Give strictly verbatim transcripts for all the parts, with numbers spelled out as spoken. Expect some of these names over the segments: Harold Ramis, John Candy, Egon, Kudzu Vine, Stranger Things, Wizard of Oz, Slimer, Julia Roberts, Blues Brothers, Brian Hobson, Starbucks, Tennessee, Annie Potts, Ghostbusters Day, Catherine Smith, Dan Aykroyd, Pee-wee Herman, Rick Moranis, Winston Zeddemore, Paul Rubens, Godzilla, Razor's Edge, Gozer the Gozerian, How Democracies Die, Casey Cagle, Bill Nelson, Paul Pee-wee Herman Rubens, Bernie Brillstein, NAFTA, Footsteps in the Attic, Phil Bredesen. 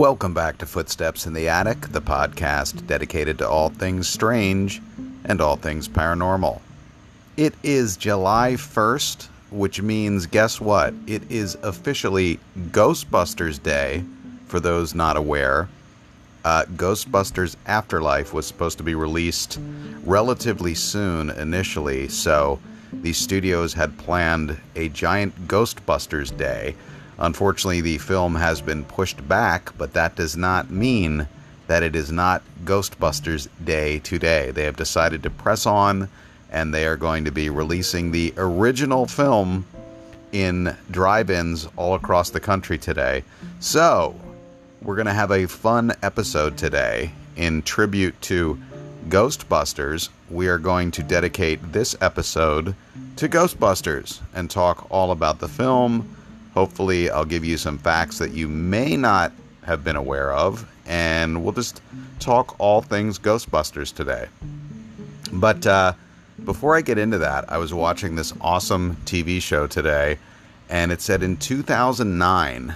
Welcome back to Footsteps in the Attic, the podcast dedicated to all things strange and all things paranormal. It is July first, which means, guess what? It is officially Ghostbusters Day, for those not aware. Uh, Ghostbusters Afterlife was supposed to be released relatively soon initially, so the studios had planned a giant Ghostbusters Day. Unfortunately, the film has been pushed back, but that does not mean that it is not Ghostbusters Day today. They have decided to press on, and they are going to be releasing the original film in drive-ins all across the country today. So, we're going to have a fun episode today in tribute to Ghostbusters. We are going to dedicate this episode to Ghostbusters and talk all about the film. Hopefully, I'll give you some facts that you may not have been aware of, and we'll just talk all things Ghostbusters today. But uh, before I get into that, I was watching this awesome T V show today, and it said in two thousand nine,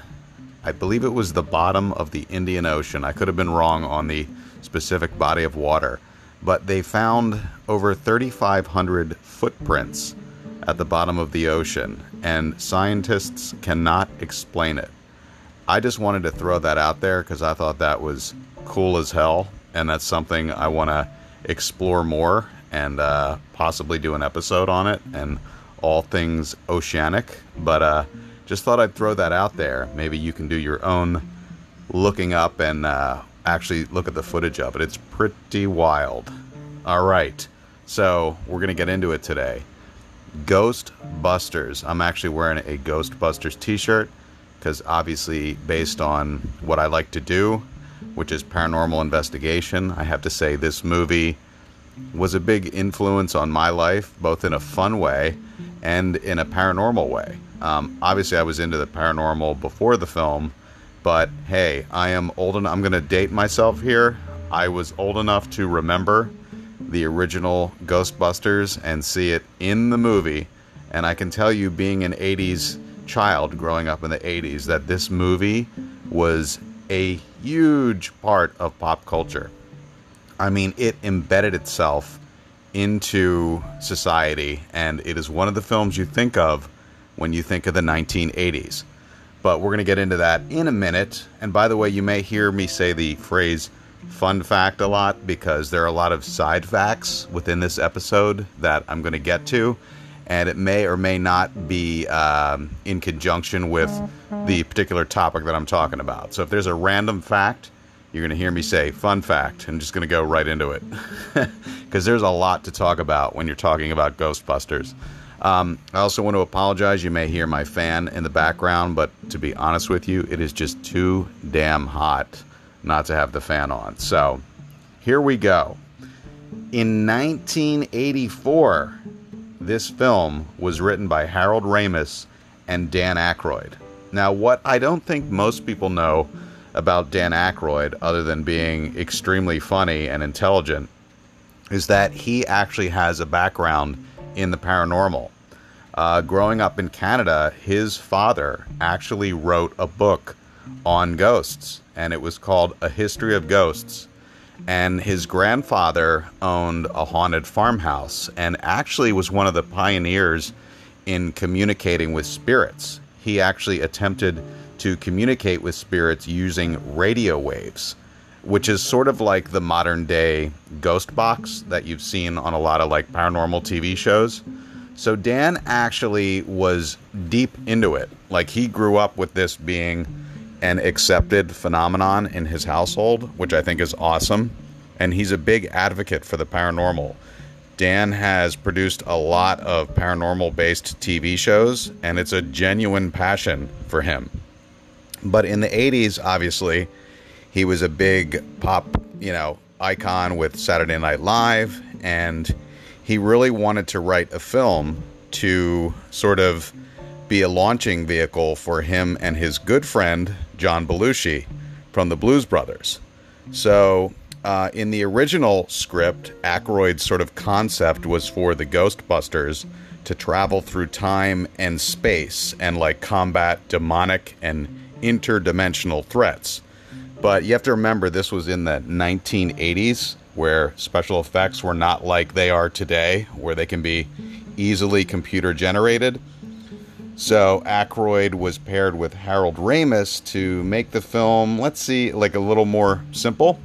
I believe it was the bottom of the Indian Ocean. I could have been wrong on the specific body of water, but they found over thirty-five hundred footprints at the bottom of the ocean, and scientists cannot explain it. I just wanted to throw that out there because I thought that was cool as hell, and that's something I want to explore more and uh, possibly do an episode on it and all things oceanic. But uh, just thought I'd throw that out there. Maybe you can do your own looking up and uh, actually look at the footage of it. It's pretty wild. All right, so we're going to get into it today. Ghostbusters. I'm actually wearing a Ghostbusters t-shirt because obviously based on what I like to do, which is paranormal investigation, I have to say this movie was a big influence on my life, both in a fun way and in a paranormal way. Um, obviously I was into the paranormal before the film, but hey, I am old enough. I'm going to date myself here. I was old enough to remember the original Ghostbusters and see it in the movie, and I can tell you, being an eighties child growing up in the eighties, that this movie was a huge part of pop culture. I mean, it embedded itself into society, and it is one of the films you think of when you think of the nineteen eighties. But we're going to get into that in a minute, and by the way, you may hear me say the phrase fun fact a lot because there are a lot of side facts within this episode that I'm going to get to, and it may or may not be um, in conjunction with the particular topic that I'm talking about. So if there's a random fact, you're going to hear me say fun fact. I'm just going to go right into it because there's a lot to talk about when you're talking about Ghostbusters. Um, I also want to apologize. You may hear my fan in the background, but to be honest with you, it is just too damn hot not to have the fan on. So, here we go. In nineteen eighty-four, this film was written by Harold Ramis and Dan Aykroyd. Now, what I don't think most people know about Dan Aykroyd, other than being extremely funny and intelligent, is that he actually has a background in the paranormal. Uh, growing up in Canada, his father actually wrote a book on ghosts, and it was called A History of Ghosts, and his grandfather owned a haunted farmhouse and actually was one of the pioneers in communicating with spirits. He actually attempted to communicate with spirits using radio waves, which is sort of like the modern day ghost box that you've seen on a lot of like paranormal T V shows. So Dan actually was deep into it. Like, he grew up with this being an accepted phenomenon in his household, which I think is awesome. And he's a big advocate for the paranormal. Dan has produced a lot of paranormal-based T V shows, and it's a genuine passion for him. But in the eighties, obviously, he was a big pop, you know, icon with Saturday Night Live, and he really wanted to write a film to sort of be a launching vehicle for him and his good friend, John Belushi, from the Blues Brothers. So, uh, in the original script, Aykroyd's sort of concept was for the Ghostbusters to travel through time and space and, like, combat demonic and interdimensional threats. But you have to remember, this was in the nineteen eighties, where special effects were not like they are today, where they can be easily computer generated. So Aykroyd was paired with Harold Ramis to make the film, let's see, like a little more simple,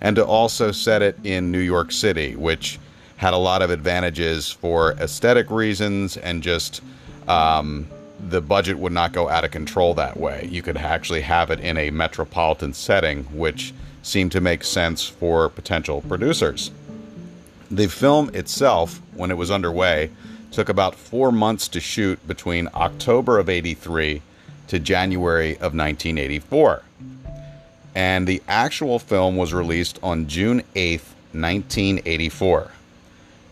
and to also set it in New York City, which had a lot of advantages for aesthetic reasons, and just um, the budget would not go out of control that way. You could actually have it in a metropolitan setting, which seemed to make sense for potential producers. The film itself, when it was underway, took about four months to shoot between October of eighty-three to January of nineteen eighty-four. And the actual film was released on June eighth, nineteen eighty-four.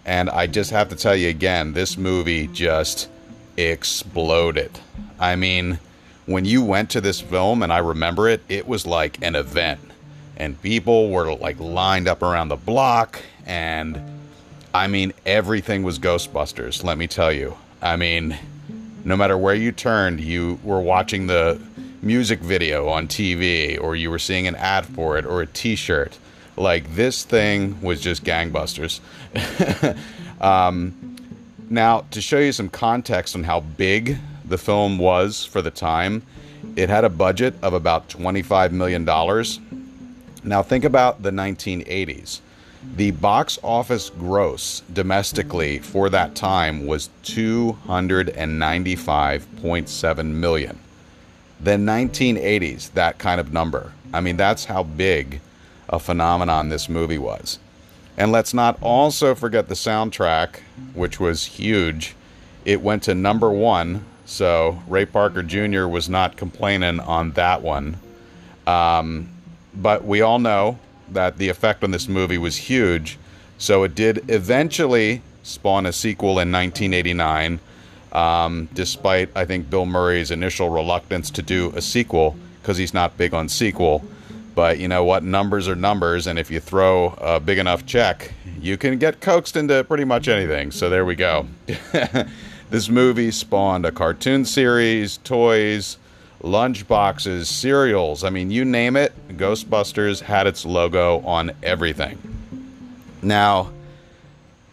And I just have to tell you again, this movie just exploded. I mean, when you went to this film, and I remember it, it was like an event. And people were like lined up around the block, and I mean, everything was Ghostbusters, let me tell you. I mean, no matter where you turned, you were watching the music video on T V, or you were seeing an ad for it, or a t-shirt. Like, this thing was just gangbusters. um, now, to show you some context on how big the film was for the time, it had a budget of about twenty-five million dollars. Now, think about the nineteen eighties. The box office gross domestically for that time was two hundred ninety-five point seven million dollars. The nineteen eighties, that kind of number. I mean, that's how big a phenomenon this movie was. And let's not also forget the soundtrack, which was huge. It went to number one, so Ray Parker Junior was not complaining on that one. Um, but we all know that the effect on this movie was huge, so it did eventually spawn a sequel in nineteen eighty-nine, um, despite, I think, Bill Murray's initial reluctance to do a sequel, because he's not big on sequel. But you know what? Numbers are numbers, and if you throw a big enough check, you can get coaxed into pretty much anything, so there we go. This movie spawned a cartoon series, toys, lunchboxes, cereals. I mean, you name it, Ghostbusters had its logo on everything. Now,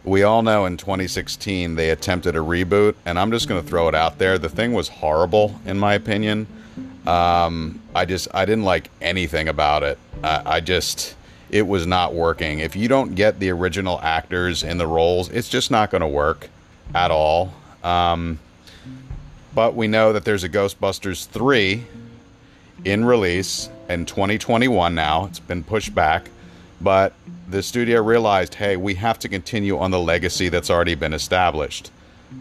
we all know in twenty sixteen they attempted a reboot, and I'm just going to throw it out there. The thing was horrible, in my opinion. Um, I just, I didn't like anything about it. I, I just, it was not working. If you don't get the original actors in the roles, it's just not going to work at all. Um... But we know that there's a Ghostbusters three in release in twenty twenty-one now. It's been pushed back. But the studio realized, hey, we have to continue on the legacy that's already been established.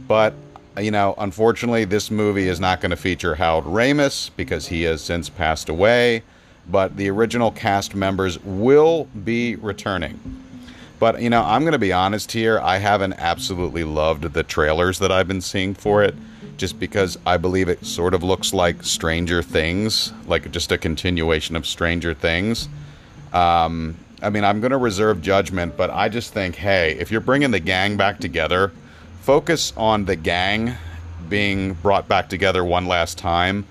But, you know, unfortunately, this movie is not going to feature Harold Ramis because he has since passed away. But the original cast members will be returning. But, you know, I'm going to be honest here. I haven't absolutely loved the trailers that I've been seeing for it, just because I believe it sort of looks like Stranger Things, like just a continuation of Stranger Things. Um, I mean, I'm going to reserve judgment, but I just think, hey, if you're bringing the gang back together, focus on the gang being brought back together one last time.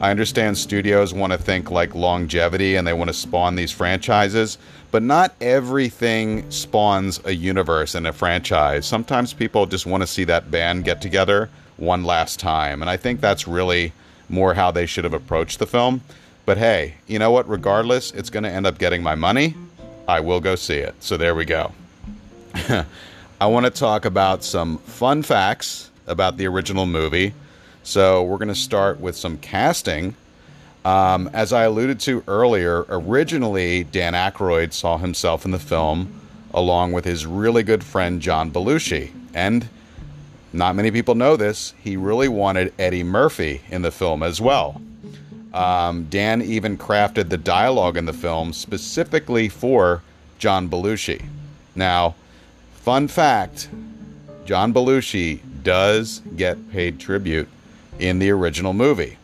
I understand studios want to think like longevity and they want to spawn these franchises, but not everything spawns a universe and a franchise. Sometimes people just want to see that band get together one last time, and I think that's really more how they should have approached the film. But hey, you know what? Regardless, it's going to end up getting my money. I will go see it. So there we go. I want to talk about some fun facts about the original movie. So we're going to start with some casting. Um, as I alluded to earlier, originally Dan Aykroyd saw himself in the film along with his really good friend John Belushi, and not many people know this, he really wanted Eddie Murphy in the film as well. Um, Dan even crafted the dialogue in the film specifically for John Belushi. Now, fun fact, John Belushi does get paid tribute in the original movie.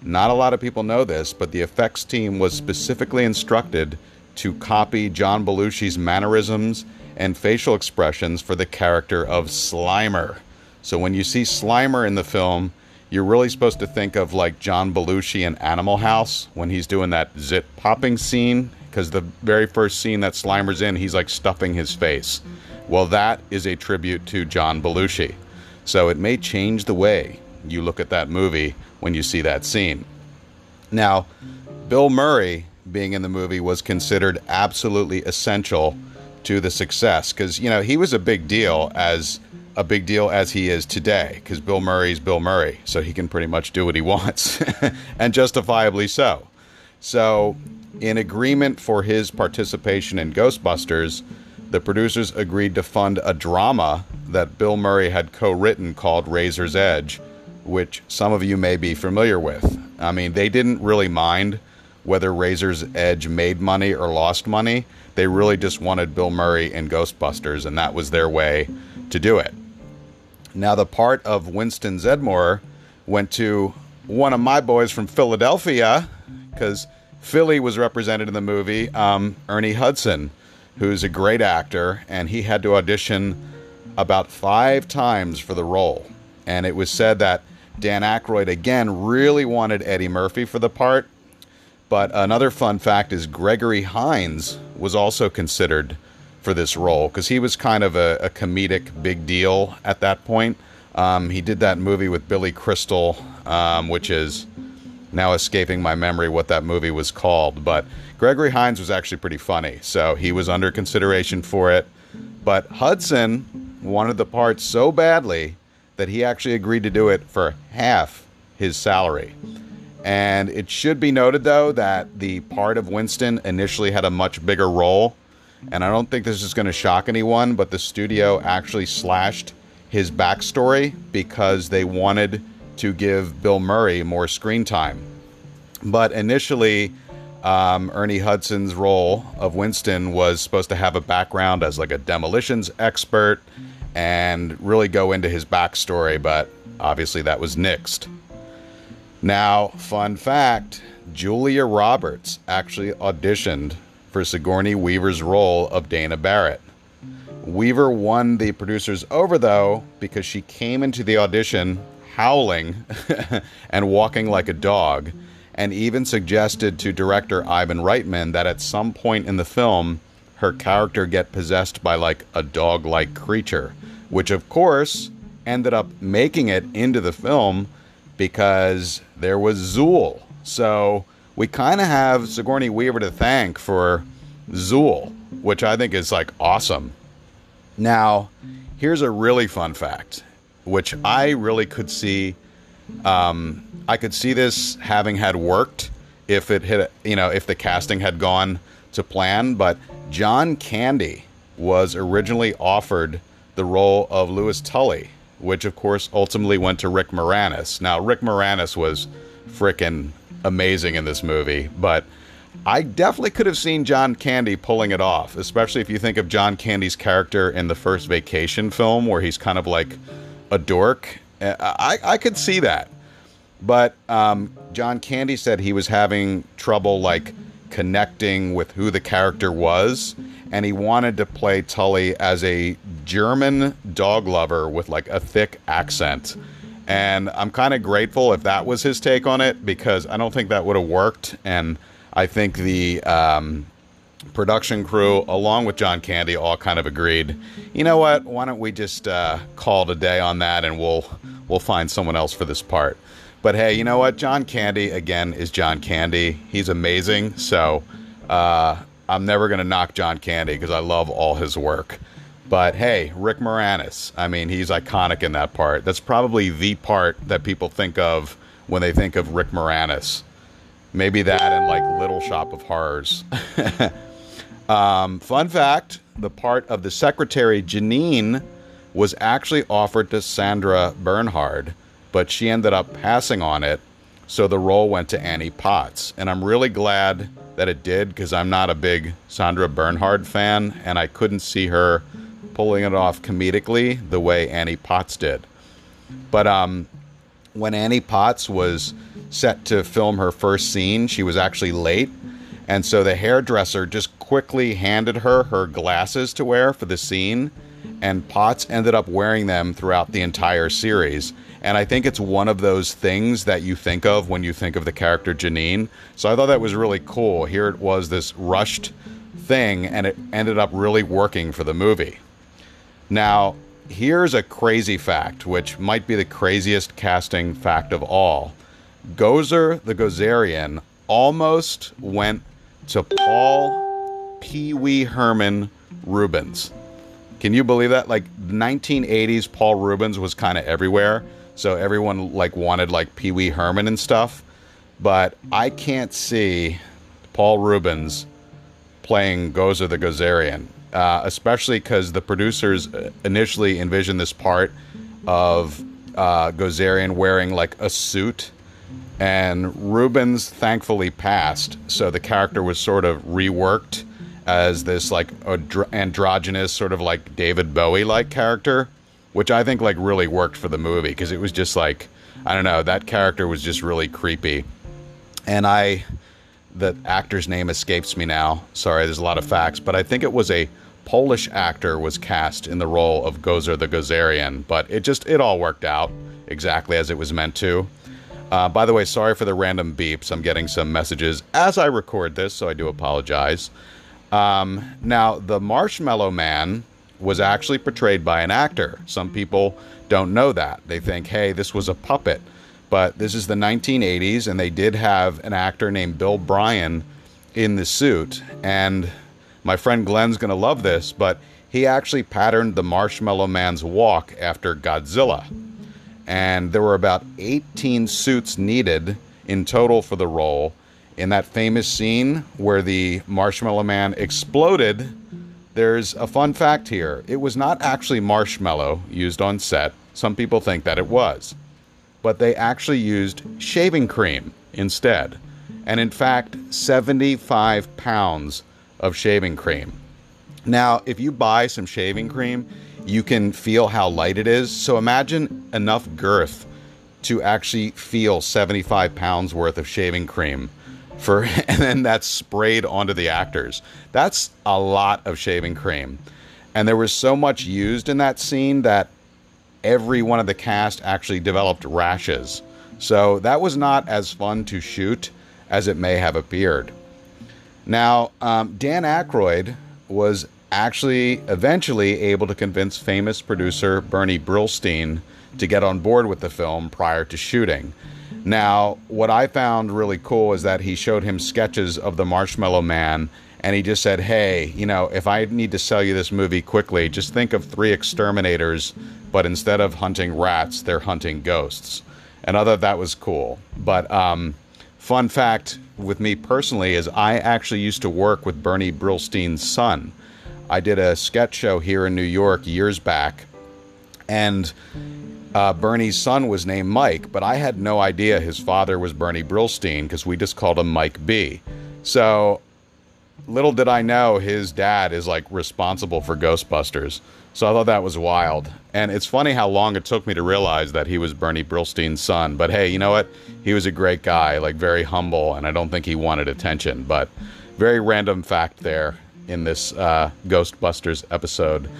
Not a lot of people know this, but the effects team was specifically instructed to copy John Belushi's mannerisms and facial expressions for the character of Slimer. So when you see Slimer in the film, you're really supposed to think of like John Belushi in Animal House when he's doing that zip popping scene, because the very first scene that Slimer's in, he's like stuffing his face. Well, that is a tribute to John Belushi. So it may change the way you look at that movie when you see that scene. Now, Bill Murray being in the movie was considered absolutely essential to the success, because, you know, he was a big deal as a big deal as he is today, because Bill Murray's Bill Murray, so he can pretty much do what he wants and justifiably so. So in agreement for his participation in Ghostbusters, the producers agreed to fund a drama that Bill Murray had co-written called Razor's Edge, which some of you may be familiar with. I mean, they didn't really mind whether Razor's Edge made money or lost money. They really just wanted Bill Murray in Ghostbusters, and that was their way to do it. Now, the part of Winston Zeddemore went to one of my boys from Philadelphia, because Philly was represented in the movie, um, Ernie Hudson, who's a great actor, and he had to audition about five times for the role. And it was said that Dan Aykroyd, again, really wanted Eddie Murphy for the part. But another fun fact is Gregory Hines was also considered for this role, because he was kind of a, a comedic big deal at that point. Um, he did that movie with Billy Crystal, um, which is now escaping my memory what that movie was called. But Gregory Hines was actually pretty funny, so he was under consideration for it. But Hudson wanted the part so badly that he actually agreed to do it for half his salary. And it should be noted, though, that the part of Winston initially had a much bigger role. And I don't think this is going to shock anyone, but the studio actually slashed his backstory because they wanted to give Bill Murray more screen time. But initially, um, Ernie Hudson's role of Winston was supposed to have a background as like a demolitions expert and really go into his backstory, but obviously that was nixed. Now, fun fact, Julia Roberts actually auditioned for Sigourney Weaver's role of Dana Barrett. Weaver won the producers over, though, because she came into the audition howling and walking like a dog, and even suggested to director Ivan Reitman that at some point in the film, her character get possessed by like a dog-like creature, which of course ended up making it into the film because there was Zool. So we kind of have Sigourney Weaver to thank for Zool, which I think is like awesome. Now, here's a really fun fact, which I really could see. Um, I could see this having had worked if it hit, you know, if the casting had gone to plan, but John Candy was originally offered the role of Louis Tully, which of course ultimately went to Rick Moranis. Now, Rick Moranis was frickin' amazing in this movie, but I definitely could have seen John Candy pulling it off, especially if you think of John Candy's character in the first Vacation film where he's kind of like a dork. I, I could see that. But um, John Candy said he was having trouble like connecting with who the character was, and he wanted to play Tully as a German dog lover with like a thick accent. And I'm kind of grateful if that was his take on it, because I don't think that would have worked. And I think the um, production crew, along with John Candy, all kind of agreed, you know what, why don't we just uh, call it a day on that, and we'll we'll find someone else for this part. But hey, you know what? John Candy, again, is John Candy. He's amazing. So uh, I'm never going to knock John Candy because I love all his work. But hey, Rick Moranis, I mean, he's iconic in that part. That's probably the part that people think of when they think of Rick Moranis. Maybe that and like Little Shop of Horrors. um, fun fact, the part of the secretary, Janine, was actually offered to Sandra Bernhard, but she ended up passing on it, so the role went to Annie Potts. And I'm really glad that it did, because I'm not a big Sandra Bernhard fan, and I couldn't see her pulling it off comedically the way Annie Potts did. But um, when Annie Potts was set to film her first scene, she was actually late, and so the hairdresser just quickly handed her her glasses to wear for the scene, and Potts ended up wearing them throughout the entire series. And I think it's one of those things that you think of when you think of the character Janine. So I thought that was really cool. Here it was, this rushed thing, and it ended up really working for the movie. Now, here's a crazy fact, which might be the craziest casting fact of all. Gozer the Gozerian almost went to Paul Pee-wee Herman Rubens. Can you believe that? Like, nineteen eighties Paul Rubens was kind of everywhere, so everyone like wanted like Pee-wee Herman and stuff, but I can't see Paul Rubens playing Gozer the Gozerian, uh, especially because the producers initially envisioned this part of uh, Gozerian wearing like a suit, and Rubens thankfully passed, so the character was sort of reworked as this like androgynous sort of like David Bowie like character, which I think like really worked for the movie, because it was just like, I don't know, that character was just really creepy. And I, the actor's name escapes me now, sorry, there's a lot of facts, but I think it was a Polish actor was cast in the role of Gozer the Gozerian, but it just, it all worked out exactly as it was meant to. Uh, by the way, sorry for the random beeps, I'm getting some messages as I record this, so I do apologize. Um, now, the Marshmallow Man was actually portrayed by an actor. Some people don't know that. They think, hey, this was a puppet. But this is the nineteen eighties, and they did have an actor named Bill Bryan in the suit. And my friend Glenn's going to love this, but he actually patterned the Marshmallow Man's walk after Godzilla. And there were about eighteen suits needed in total for the role. In that famous scene where the Marshmallow Man exploded, there's a fun fact here. It was not actually marshmallow used on set. Some people think that it was. But they actually used shaving cream instead. And in fact, seventy-five pounds of shaving cream. Now, if you buy some shaving cream, you can feel how light it is. So imagine enough girth to actually feel seventy-five pounds worth of shaving cream. For, and then that's sprayed onto the actors. That's a lot of shaving cream. And there was so much used in that scene that every one of the cast actually developed rashes. So that was not as fun to shoot as it may have appeared. Now, um, Dan Aykroyd was actually eventually able to convince famous producer Bernie Brillstein to get on board with the film prior to shooting. Now, what I found really cool is that he showed him sketches of the Marshmallow Man, and he just said, hey, you know, if I need to sell you this movie quickly, just think of three exterminators, but instead of hunting rats, they're hunting ghosts. And I thought that was cool. But um, fun fact with me personally is I actually used to work with Bernie Brillstein's son. I did a sketch show here in New York years back, and Uh, Bernie's son was named Mike, but I had no idea his father was Bernie Brillstein, because we just called him Mike B. So little did I know his dad is like responsible for Ghostbusters. So I thought that was wild. And it's funny how long it took me to realize that he was Bernie Brillstein's son. But hey, you know what? He was a great guy, like very humble, and I don't think he wanted attention. But very random fact there in this uh, Ghostbusters episode.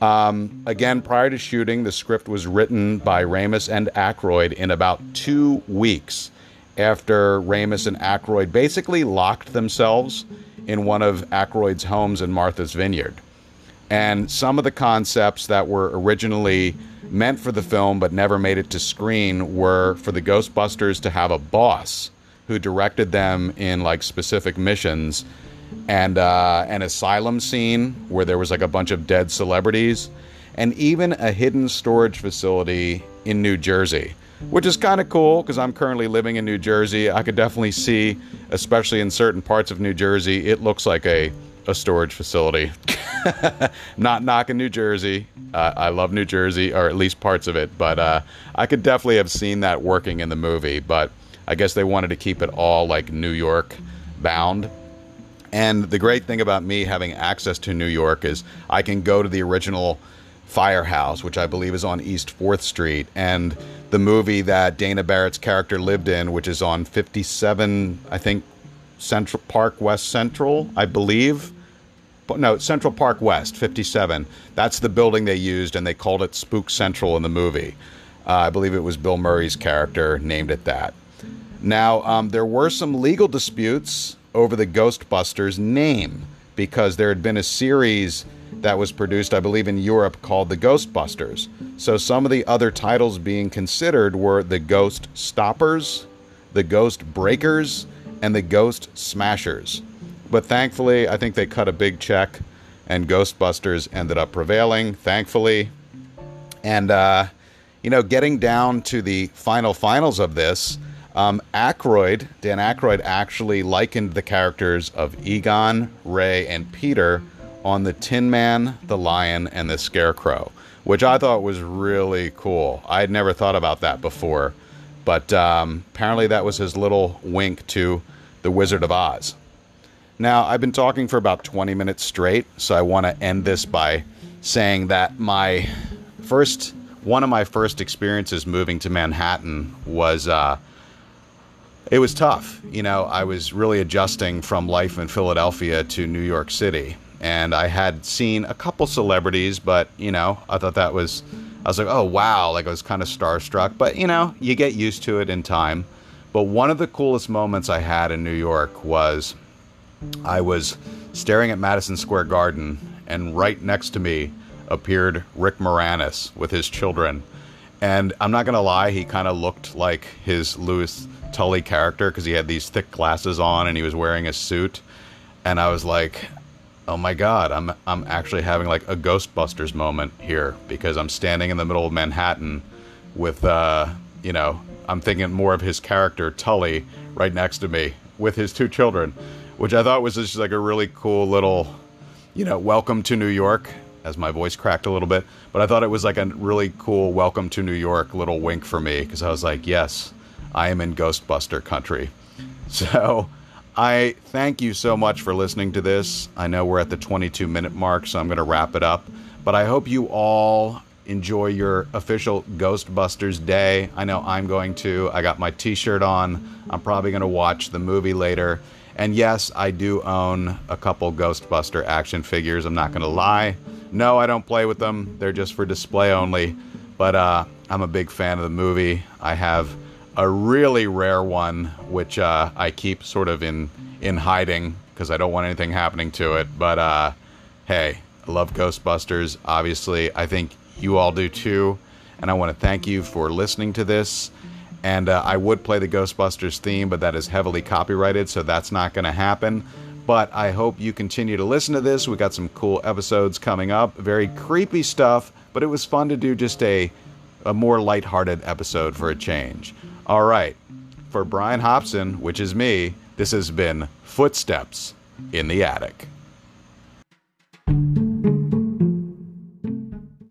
Um, again, prior to shooting, the script was written by Ramis and Aykroyd in about two weeks after Ramis and Aykroyd basically locked themselves in one of Aykroyd's homes in Martha's Vineyard. And some of the concepts that were originally meant for the film but never made it to screen were for the Ghostbusters to have a boss who directed them in like specific missions, and uh, an asylum scene where there was like a bunch of dead celebrities, and even a hidden storage facility in New Jersey, which is kind of cool because I'm currently living in New Jersey. I could definitely see, especially in certain parts of New Jersey, it looks like a, a storage facility. Not knocking New Jersey. Uh, I love New Jersey, or at least parts of it, but uh, I could definitely have seen that working in the movie, but I guess they wanted to keep it all like New York bound. And the great thing about me having access to New York is I can go to the original firehouse, which I believe is on East fourth Street, and the movie that Dana Barrett's character lived in, which is on fifty-seven, I think, Central Park West Central, I believe. no, Central Park West, fifty-seven. That's the building they used, and they called it Spook Central in the movie. Uh, I believe it was Bill Murray's character named it that. Now, um, there were some legal disputes over the Ghostbusters name because there had been a series that was produced, I believe, in Europe called The Ghostbusters. So some of the other titles being considered were The Ghost Stoppers, The Ghost Breakers, and The Ghost Smashers. But thankfully, I think they cut a big check, and Ghostbusters ended up prevailing, thankfully. And, uh, you know, getting down to the final finals of this, um, Aykroyd, Dan Aykroyd actually likened the characters of Egon, Ray, and Peter on the Tin Man, the Lion, and the Scarecrow, which I thought was really cool. I had never thought about that before, but um, apparently that was his little wink to the Wizard of Oz. Now, I've been talking for about twenty minutes straight, so I want to end this by saying that my first, one of my first experiences moving to Manhattan was, uh, it was tough. You know, I was really adjusting from life in Philadelphia to New York City, and I had seen a couple celebrities, but, you know, I thought that was, I was like, oh, wow, like I was kind of starstruck, but, you know, you get used to it in time. But one of the coolest moments I had in New York was, I was staring at Madison Square Garden, and right next to me appeared Rick Moranis with his children. And I'm not going to lie, he kind of looked like his Louis Tully character because he had these thick glasses on and he was wearing a suit. And I was like, oh my God, I'm I'm actually having like a Ghostbusters moment here because I'm standing in the middle of Manhattan with, uh, you know, I'm thinking more of his character, Tully, right next to me with his two children, which I thought was just like a really cool little, you know, welcome to New York, as my voice cracked a little bit. But I thought it was like a really cool welcome to New York little wink for me, because I was like, yes, I am in Ghostbuster country. So I thank you so much for listening to this. I know we're at the twenty-two minute mark, so I'm going to wrap it up. But I hope you all enjoy your official Ghostbusters Day. I know I'm going to. I got my t-shirt on. I'm probably going to watch the movie later. And yes, I do own a couple Ghostbuster action figures. I'm not going to lie. No, I don't play with them. They're just for display only. But uh, I'm a big fan of the movie. I have a really rare one, which uh, I keep sort of in, in hiding because I don't want anything happening to it. But uh, hey, I love Ghostbusters, obviously. I think you all do too. And I want to thank you for listening to this. And uh, I would play the Ghostbusters theme, but that is heavily copyrighted, so that's not going to happen. But I hope you continue to listen to this. We got some cool episodes coming up. Very creepy stuff, but it was fun to do just a, a more lighthearted episode for a change. All right. For Brian Hobson, which is me, this has been Footsteps in the Attic.